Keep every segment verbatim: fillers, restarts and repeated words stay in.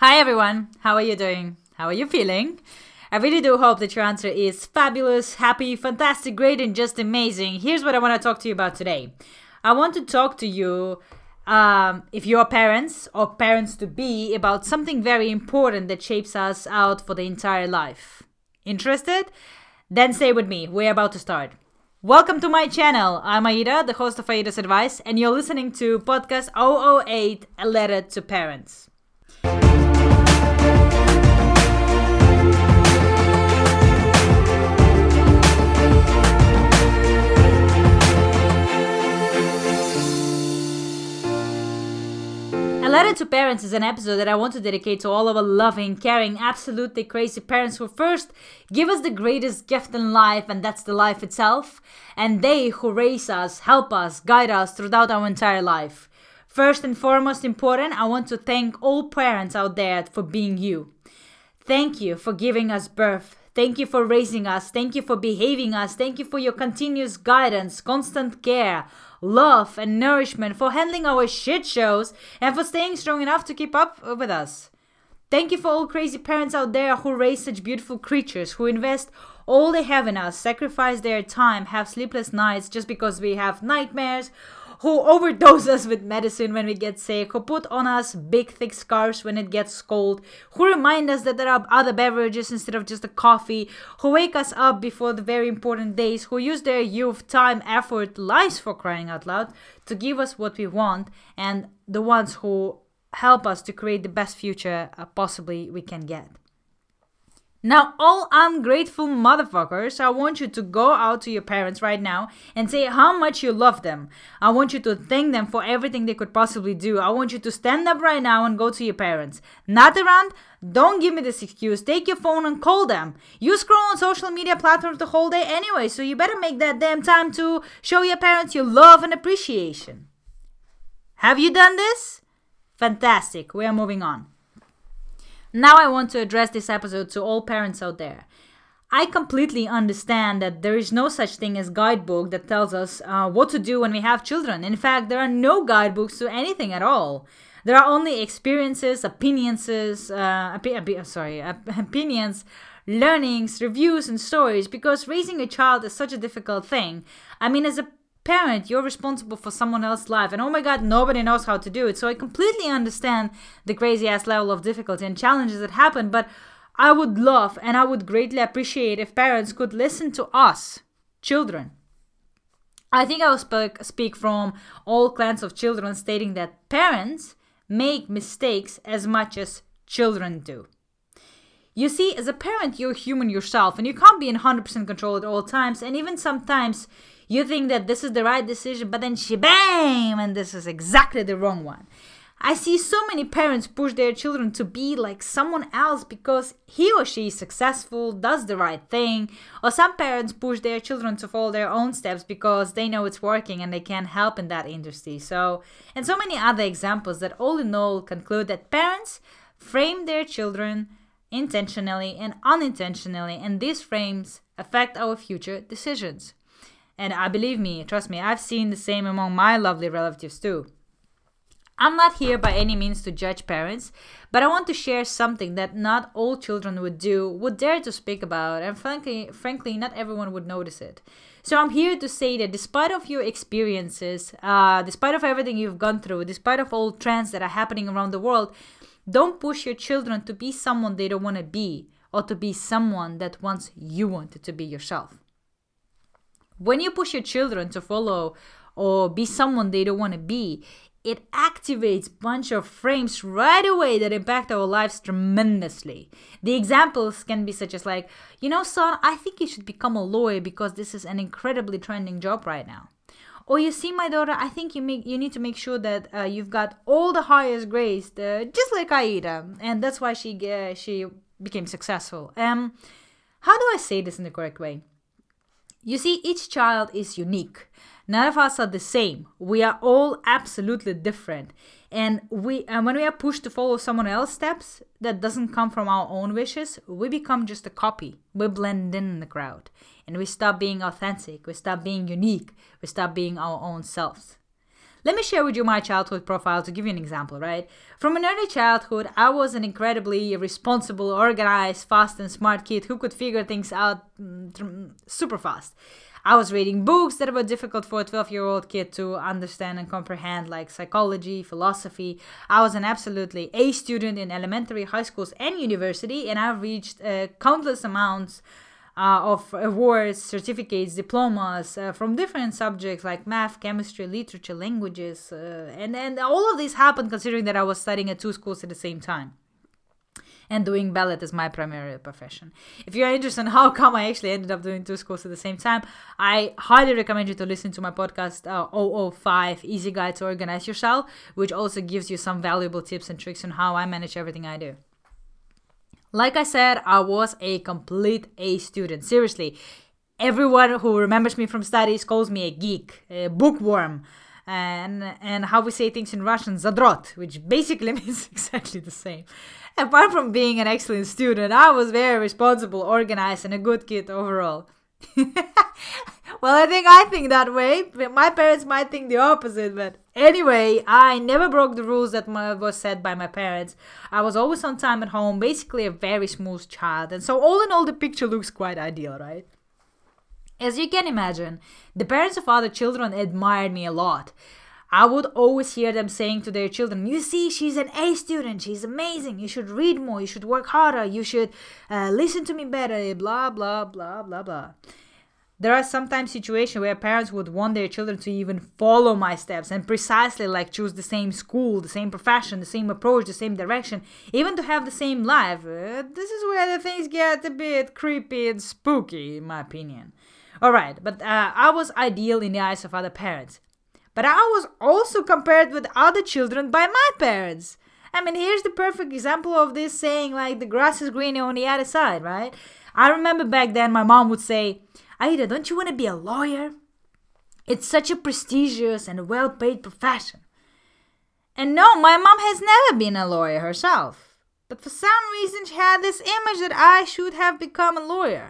Hi everyone, how are you doing? How are you feeling? I really do hope that your answer is fabulous, happy, fantastic, great, and just amazing. Here's what I want to talk to you about today. I want to talk to you, um, if you're parents or parents to be, about something very important that shapes us out for the entire life. Interested? Then stay with me, we're about to start. Welcome to my channel. I'm Aida, the host of Aida's Advice, and you're listening to Podcast zero zero eight A Letter to Parents. A Letter to Parents is an episode that I want to dedicate to all of our loving, caring, absolutely crazy parents who first give us the greatest gift in life, and that's the life itself, and they who raise us, help us, guide us throughout our entire life. First and foremost important, I want to thank all parents out there for being you. Thank you for giving us birth. Thank you for raising us. Thank you for behaving us. Thank you for your continuous guidance, constant care, love and nourishment, for handling our shit shows, and for staying strong enough to keep up with us. Thank you for all crazy parents out there who raise such beautiful creatures, who invest all they have in us, sacrifice their time, have sleepless nights just because we have nightmares, who overdose us with medicine when we get sick, who put on us big thick scarves when it gets cold, who remind us that there are other beverages instead of just a coffee, who wake us up before the very important days, who use their youth, time, effort, lives, for crying out loud, to give us what we want, and the ones who help us to create the best future uh, possibly we can get. Now, all ungrateful motherfuckers, I want you to go out to your parents right now and say how much you love them. I want you to thank them for everything they could possibly do. I want you to stand up right now and go to your parents. Not around? Don't give me this excuse. Take your phone and call them. You scroll on social media platforms the whole day anyway, so you better make that damn time to show your parents your love and appreciation. Have you done this? Fantastic. We are moving on. Now I want to address this episode to all parents out there. I completely understand that there is no such thing as guidebook that tells us uh, what to do when we have children. In fact, there are no guidebooks to anything at all. There are only experiences, opinions, uh, opi- opi- sorry, op- opinions, learnings, reviews, and stories, because raising a child is such a difficult thing. I mean, as a parent, you're responsible for someone else's life, and oh my god, nobody knows how to do it. So I completely understand the crazy ass level of difficulty and challenges that happen, but I would love and I would greatly appreciate if parents could listen to us, children. I think I will sp- speak from all clans of children, stating that parents make mistakes as much as children do. You see, as a parent, you're human yourself, and you can't be in one hundred percent control at all times, and even sometimes you think that this is the right decision, but then shebang, and this is exactly the wrong one. I see so many parents push their children to be like someone else because he or she is successful, does the right thing, or some parents push their children to follow their own steps because they know it's working and they can help in that industry. So, and so many other examples that all in all conclude that parents frame their children intentionally and unintentionally, and these frames affect our future decisions. And I believe me, trust me, I've seen the same among my lovely relatives too. I'm not here by any means to judge parents, but I want to share something that not all children would do, would dare to speak about, and frankly, frankly, not everyone would notice it. So I'm here to say that despite of your experiences, uh, despite of everything you've gone through, despite of all trends that are happening around the world, don't push your children to be someone they don't want to be, or to be someone that once you wanted to be yourself. When you push your children to follow or be someone they don't want to be, it activates a bunch of frames right away that impact our lives tremendously. The examples can be such as like, you know, son, I think you should become a lawyer because this is an incredibly trending job right now. Or you see, my daughter, I think you make you need to make sure that uh, you've got all the highest grades, uh, just like Aida, and that's why she uh, she became successful. Um, how do I say this in the correct way? You see, each child is unique. None of us are the same. We are all absolutely different. And we, and when we are pushed to follow someone else's steps that doesn't come from our own wishes, we become just a copy. We blend in the crowd. And we stop being authentic. We stop being unique. We stop being our own selves. Let me share with you my childhood profile to give you an example, right? From an early childhood, I was an incredibly responsible, organized, fast and smart kid who could figure things out mm, super fast. I was reading books that were difficult for a twelve-year-old kid to understand and comprehend, like psychology, philosophy. I was an absolutely A student in elementary, high schools, and university, and I reached uh, countless amounts Uh, of awards, certificates, diplomas uh, from different subjects like math, chemistry, literature, languages. Uh, and, and all of this happened considering that I was studying at two schools at the same time and doing ballet as my primary profession. If you're interested in how come I actually ended up doing two schools at the same time, I highly recommend you to listen to my podcast uh, oh oh five Easy Guide to Organize Yourself, which also gives you some valuable tips and tricks on how I manage everything I do. Like I said, I was a complete A student. Seriously, everyone who remembers me from studies calls me a geek, a bookworm, and and how we say things in Russian, zadrot, which basically means exactly the same. Apart from being an excellent student, I was very responsible, organized, and a good kid overall. Well, I think I think that way. My parents might think the opposite, but anyway, I never broke the rules that my, was set by my parents. I was always on time at home, basically a very smooth child. And so all in all, the picture looks quite ideal, right? As you can imagine, the parents of other children admired me a lot. I would always hear them saying to their children, "You see, she's an A student, she's amazing, you should read more, you should work harder, you should uh, listen to me better, blah, blah, blah, blah, blah." There are sometimes situations where parents would want their children to even follow my steps and precisely like choose the same school, the same profession, the same approach, the same direction, even to have the same life. Uh, this is where the things get a bit creepy and spooky, in my opinion. Alright, but uh, I was ideal in the eyes of other parents. But I was also compared with other children by my parents. I mean, here's the perfect example of this saying like, the grass is greener on the other side, right? I remember back then my mom would say, "Aida, don't you want to be a lawyer? It's such a prestigious and well-paid profession." And no, my mom has never been a lawyer herself. But for some reason she had this image that I should have become a lawyer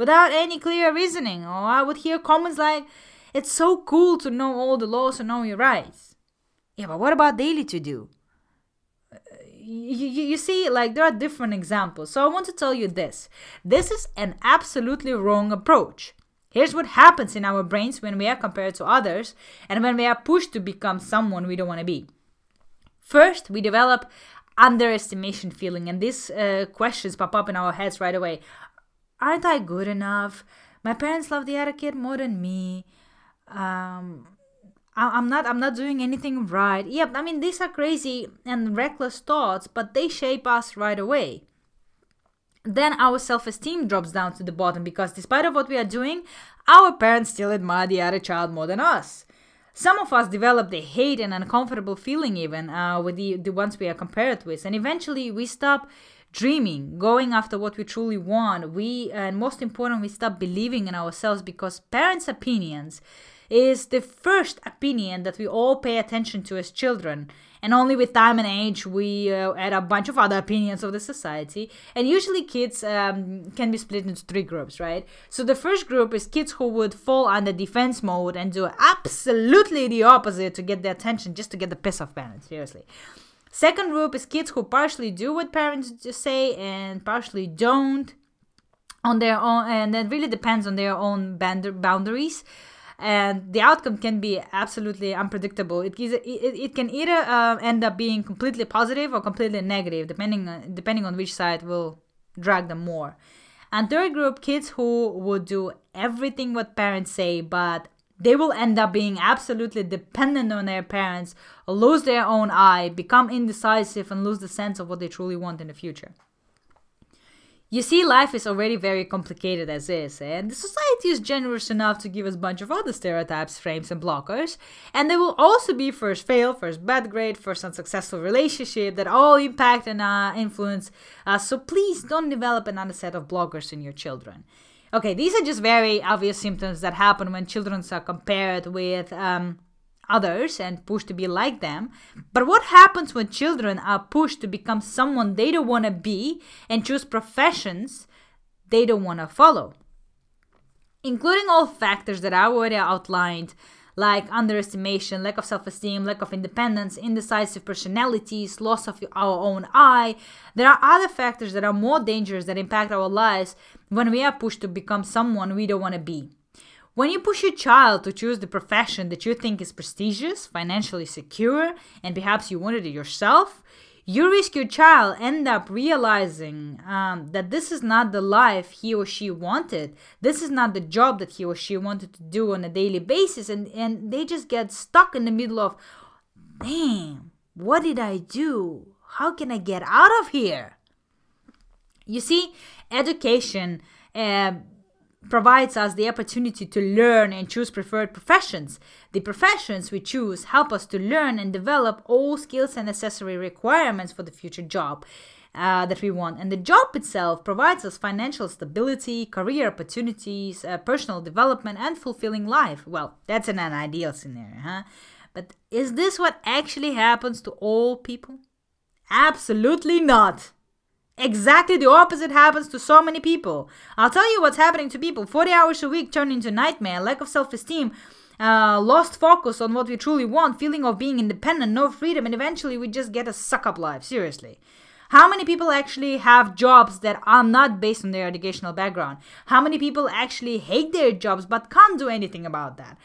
without any clear reasoning. Or I would hear comments like, "It's so cool to know all the laws and know your rights." Yeah, but what about daily to do? Uh, you, you, you see, like, there are different examples. So I want to tell you this. This is an absolutely wrong approach. Here's what happens in our brains when we are compared to others and when we are pushed to become someone we don't want to be. First, we develop underestimation feeling, and these uh, questions pop up in our heads right away. Aren't I good enough? My parents love the other kid more than me. Um, I, I'm not I'm not doing anything right. Yep, I mean, these are crazy and reckless thoughts, but they shape us right away. Then our self-esteem drops down to the bottom because despite of what we are doing, our parents still admire the other child more than us. Some of us develop the hate and uncomfortable feeling even uh, with the, the ones we are compared with, and eventually we stop dreaming, going after what we truly want. We, and most important, we stop believing in ourselves because parents' opinions is the first opinion that we all pay attention to as children, and only with time and age we uh, add a bunch of other opinions of the society. And usually kids um, can be split into three groups, right? So the first group is kids who would fall under defense mode and do absolutely the opposite to get their attention, just to get the piss off parents, seriously. Second group is kids who partially do what parents say and partially don't on their own, and that really depends on their own boundaries. And the outcome can be absolutely unpredictable. It is, it, it can either uh, end up being completely positive or completely negative, depending on, depending on which side will drag them more. And third group, kids who would do everything what parents say, but they will end up being absolutely dependent on their parents, lose their own eye, become indecisive, and lose the sense of what they truly want in the future. You see, life is already very complicated as is, and the society is generous enough to give us a bunch of other stereotypes, frames, and blockers, and there will also be first fail, first bad grade, first unsuccessful relationship that all impact and uh, influence us, uh, so please don't develop another set of blockers in your children. Okay, these are just very obvious symptoms that happen when children are compared with um, others and pushed to be like them. But what happens when children are pushed to become someone they don't want to be and choose professions they don't want to follow? Including all factors that I already outlined, like underestimation, lack of self-esteem, lack of independence, indecisive personalities, loss of our own eye. There are other factors that are more dangerous that impact our lives when we are pushed to become someone we don't want to be. When you push your child to choose the profession that you think is prestigious, financially secure, and perhaps you wanted it yourself, you risk your child end up realizing um, that this is not the life he or she wanted. This is not the job that he or she wanted to do on a daily basis. And, and they just get stuck in the middle of, damn, what did I do? How can I get out of here? You see, education uh, provides us the opportunity to learn and choose preferred professions. The professions we choose help us to learn and develop all skills and necessary requirements for the future job uh, that we want. And the job itself provides us financial stability, career opportunities, uh, personal development, and fulfilling life. Well, that's an ideal scenario, huh? But is this what actually happens to all people? Absolutely not. Exactly the opposite happens to so many people. I'll tell you what's happening to people. forty hours a week turn into nightmare, lack of self-esteem, uh, lost focus on what we truly want, feeling of being independent, no freedom, and eventually we just get a suck-up life, seriously. How many people actually have jobs that are not based on their educational background? How many people actually hate their jobs but can't do anything about that?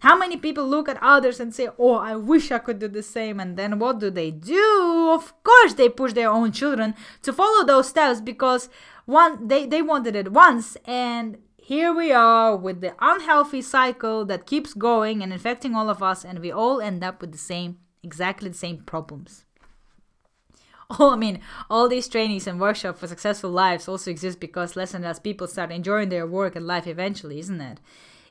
How many people look at others and say, oh, I wish I could do the same, and then what do they do? Of course they push their own children to follow those steps because one they, they wanted it once, and here we are with the unhealthy cycle that keeps going and infecting all of us, and we all end up with the same, exactly the same problems. Oh, I mean, all these trainings and workshops for successful lives also exist because less and less people start enjoying their work and life eventually, isn't it?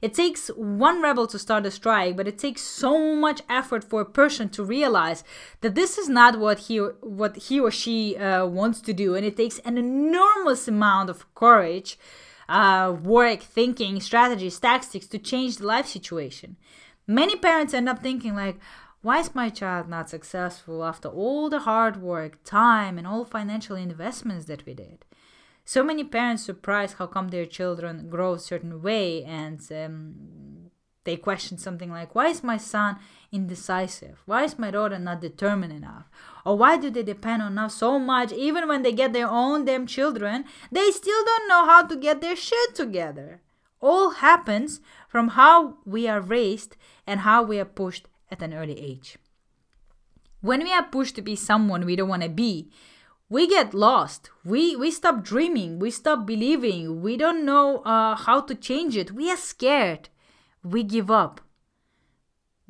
It takes one rebel to start a strike, but it takes so much effort for a person to realize that this is not what he or, what he or she uh, wants to do. And it takes an enormous amount of courage, uh, work, thinking, strategies, tactics to change the life situation. Many parents end up thinking like, why is my child not successful after all the hard work, time, and all financial investments that we did? So many parents surprised how come their children grow a certain way, and um, they question something like, why is my son indecisive? Why is my daughter not determined enough? Or why do they depend on us so much? Even when they get their own damn children, they still don't know how to get their shit together. All happens from how we are raised and how we are pushed at an early age. When we are pushed to be someone we don't want to be, we get lost, we we stop dreaming, we stop believing, we don't know uh, how to change it, we are scared, we give up.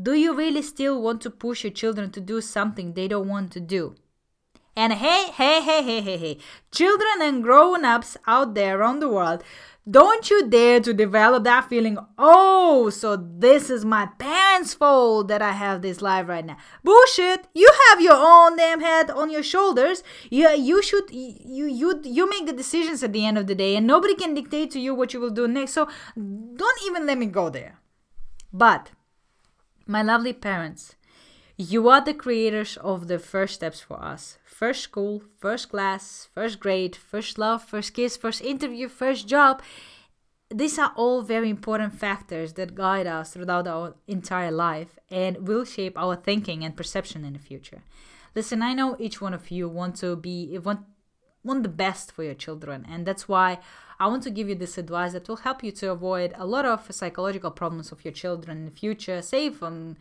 Do you really still want to push your children to do something they don't want to do? And hey, hey, hey, hey, hey, hey, children and grown-ups out there around the world, don't you dare to develop that feeling, oh, so this is my parents' fault that I have this life right now. Bullshit, you have your own damn head on your shoulders. You, you should, you, you, you make the decisions at the end of the day, and nobody can dictate to you what you will do next, so don't even let me go there. But, my lovely parents, you are the creators of the first steps for us. First school, first class, first grade, first love, first kiss, first interview, first job. These are all very important factors that guide us throughout our entire life and will shape our thinking and perception in the future. Listen, I know each one of you want to be want, want the best for your children, and that's why I want to give you this advice that will help you to avoid a lot of psychological problems of your children in the future, save them.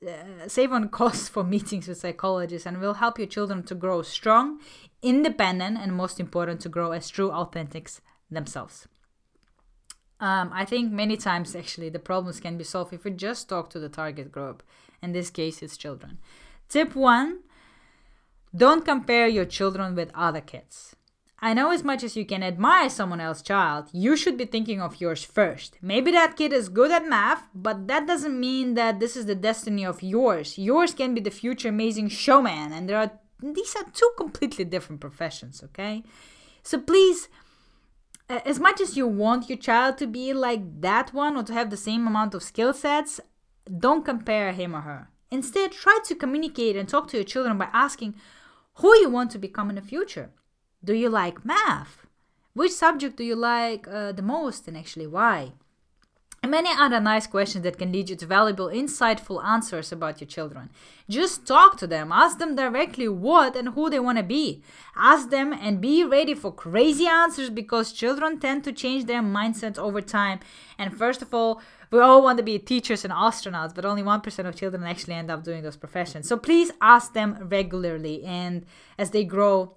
Uh, save on costs for meetings with psychologists, and will help your children to grow strong, independent, and most important, to grow as true authentics themselves. Um, I think many times actually the problems can be solved if we just talk to the target group. In this case, it's children. Tip one, don't compare your children with other kids. I know as much as you can admire someone else's child, you should be thinking of yours first. Maybe that kid is good at math, but that doesn't mean that this is the destiny of yours. Yours can be the future amazing showman, and there are these are two completely different professions, okay? So please, as much as you want your child to be like that one or to have the same amount of skill sets, don't compare him or her. Instead, try to communicate and talk to your children by asking who you want to become in the future. Do you like math? Which subject do you like uh, the most, and actually why? and many other nice questions that can lead you to valuable, insightful answers about your children. Just talk to them. Ask them directly what and who they want to be. Ask them and be ready for crazy answers, because children tend to change their mindsets over time. And first of all, we all want to be teachers and astronauts, but only one percent of children actually end up doing those professions. So please ask them regularly, and as they grow,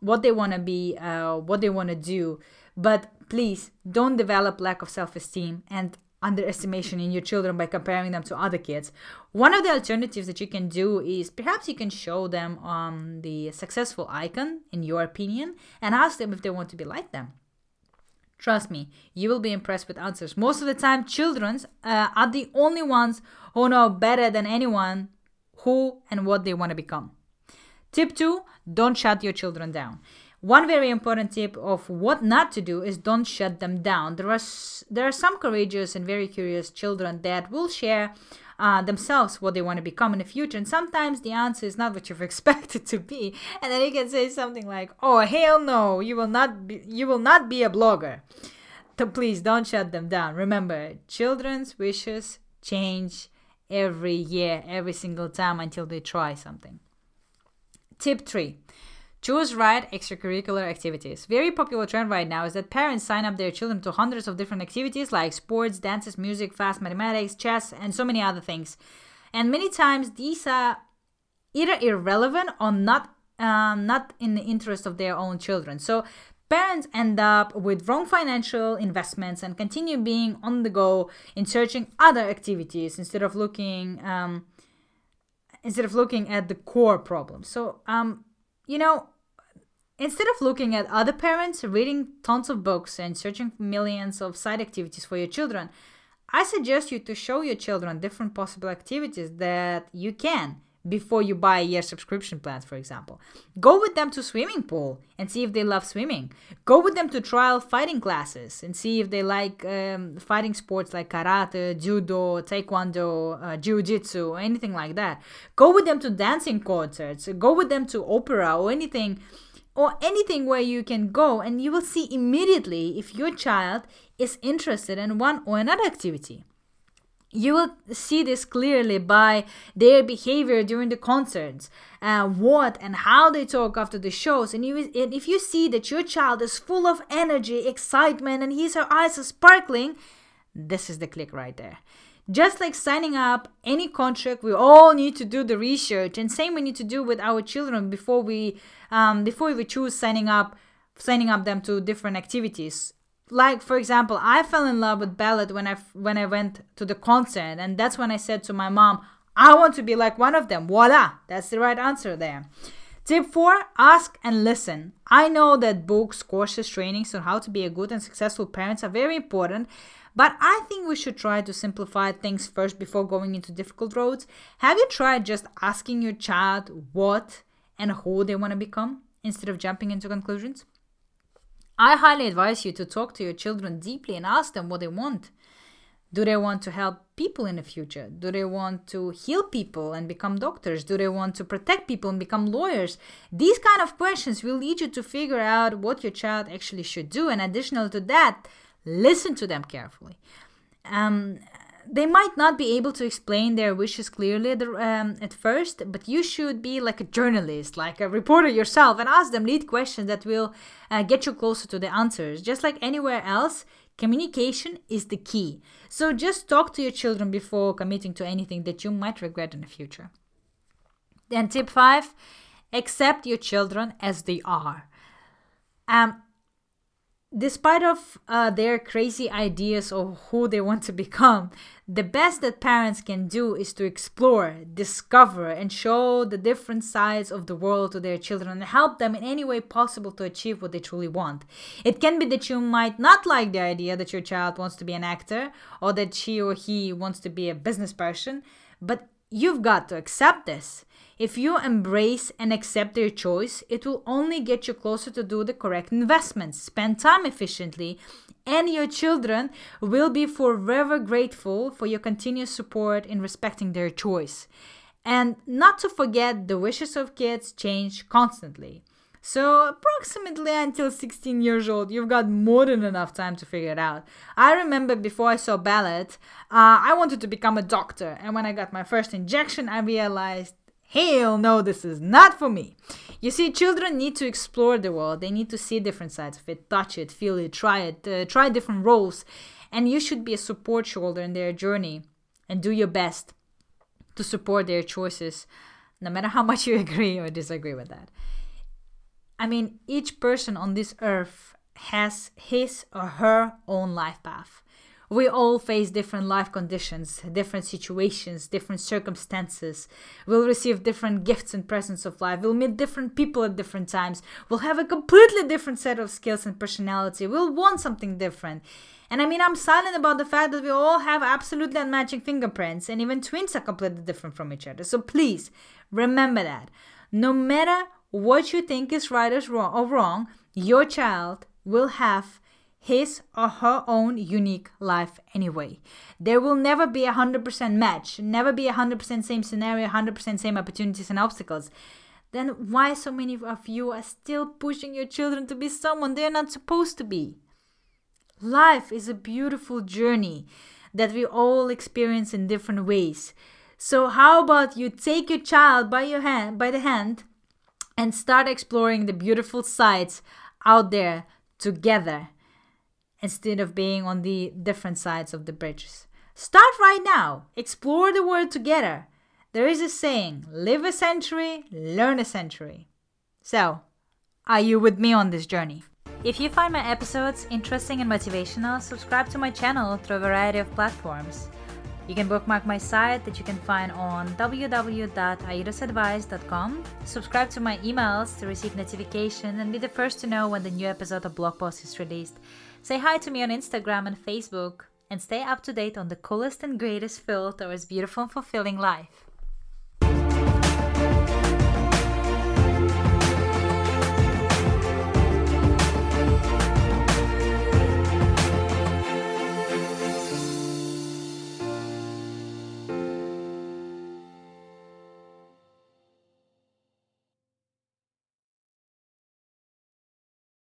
what they want to be, uh, what they want to do. But please don't develop lack of self-esteem and underestimation in your children by comparing them to other kids. One of the alternatives that you can do is perhaps you can show them um, the successful icon, in your opinion, and ask them if they want to be like them. Trust me, you will be impressed with answers. Most of the time, children uh, are the only ones who know better than anyone who and what they want to become. Tip two, don't shut your children down. One very important tip of what not to do is don't shut them down. There are there are some courageous and very curious children that will share uh, themselves what they want to become in the future. And sometimes the answer is not what you've expected to be. And then you can say something like, "Oh, hell no, you will not be, you will not be a blogger." So please don't shut them down. Remember, children's wishes change every year, every single time until they try something. Tip three. Choose right extracurricular activities. Very popular trend right now is that parents sign up their children to hundreds of different activities like sports, dances, music, fast mathematics, chess, and so many other things. And many times these are either irrelevant or not, um, not in the interest of their own children. So parents end up with wrong financial investments and continue being on the go in searching other activities instead of looking, um, instead of looking at the core problem. So, um, you know, instead of looking at other parents, reading tons of books and searching for millions of side activities for your children, I suggest you to show your children different possible activities that you can before you buy a year subscription plan, for example. Go with them to swimming pool and see if they love swimming. Go with them to trial fighting classes and see if they like um, fighting sports like karate, judo, taekwondo, uh, jiu-jitsu, anything like that. Go with them to dancing concerts. Go with them to opera or anything, or anything where you can go, and you will see immediately if your child is interested in one or another activity. You will see this clearly by their behavior during the concerts, uh, what and how they talk after the shows. And, you, and if you see that your child is full of energy, excitement, and his or her eyes are sparkling, this is the click right there. Just like signing up any contract, we all need to do the research, and same we need to do with our children before we, um, before we choose signing up, signing up them to different activities. Like, for example, I fell in love with ballet when I, when I went to the concert. And that's when I said to my mom, I want to be like one of them. Voila, that's the right answer there. Tip four, ask and listen. I know that books, courses, trainings on how to be a good and successful parent are very important. But I think we should try to simplify things first before going into difficult roads. Have you tried just asking your child what and who they want to become instead of jumping into conclusions? I highly advise you to talk to your children deeply and ask them what they want. Do they want to help people in the future? Do they want to heal people and become doctors? Do they want to protect people and become lawyers? These kind of questions will lead you to figure out what your child actually should do. And additional to that, listen to them carefully. Um, they might not be able to explain their wishes clearly at, um, at first, but you should be like a journalist, like a reporter yourself, and ask them lead questions that will uh, get you closer to the answers. Just like anywhere else, communication is the key. So just talk to your children before committing to anything that you might regret in the future. And tip five, accept your children as they are. Um, Despite of uh, their crazy ideas of who they want to become, the best that parents can do is to explore, discover, and show the different sides of the world to their children and help them in any way possible to achieve what they truly want. It can be that you might not like the idea that your child wants to be an actor or that she or he wants to be a business person, but you've got to accept this. If you embrace and accept their choice, it will only get you closer to do the correct investments, spend time efficiently, and your children will be forever grateful for your continuous support in respecting their choice. And not to forget, the wishes of kids change constantly. So approximately until sixteen years old, you've got more than enough time to figure it out. I remember before I saw ballet, uh, I wanted to become a doctor. And when I got my first injection, I realized, hell no, this is not for me. You see, children need to explore the world. They need to see different sides of it, touch it, feel it, try it, uh, try different roles. And you should be a support shoulder in their journey and do your best to support their choices, no matter how much you agree or disagree with that. I mean, each person on this earth has his or her own life path. We all face different life conditions, different situations, different circumstances. We'll receive different gifts and presents of life. We'll meet different people at different times. We'll have a completely different set of skills and personality. We'll want something different. And I mean, I'm silent about the fact that we all have absolutely unmatching fingerprints, and even twins are completely different from each other. So please remember that. No matter what you think is right or wrong, your child will have his or her own unique life anyway. There will never be a one hundred percent match, never be a one hundred percent same scenario, one hundred percent same opportunities and obstacles. Then why so many of you are still pushing your children to be someone they're not supposed to be? Life is a beautiful journey that we all experience in different ways. So how about you take your child by your hand, by the hand and start exploring the beautiful sides out there together, instead of being on the different sides of the bridges. Start right now. Explore the world together. There is a saying, live a century, learn a century. So, are you with me on this journey? If you find my episodes interesting and motivational, subscribe to my channel through a variety of platforms. You can bookmark my site that you can find on w w w dot aidas advice dot com. Subscribe to my emails to receive notification and be the first to know when the new episode or blog post is released. Say hi to me on Instagram and Facebook, and stay up to date on the coolest and greatest field towards beautiful and fulfilling life.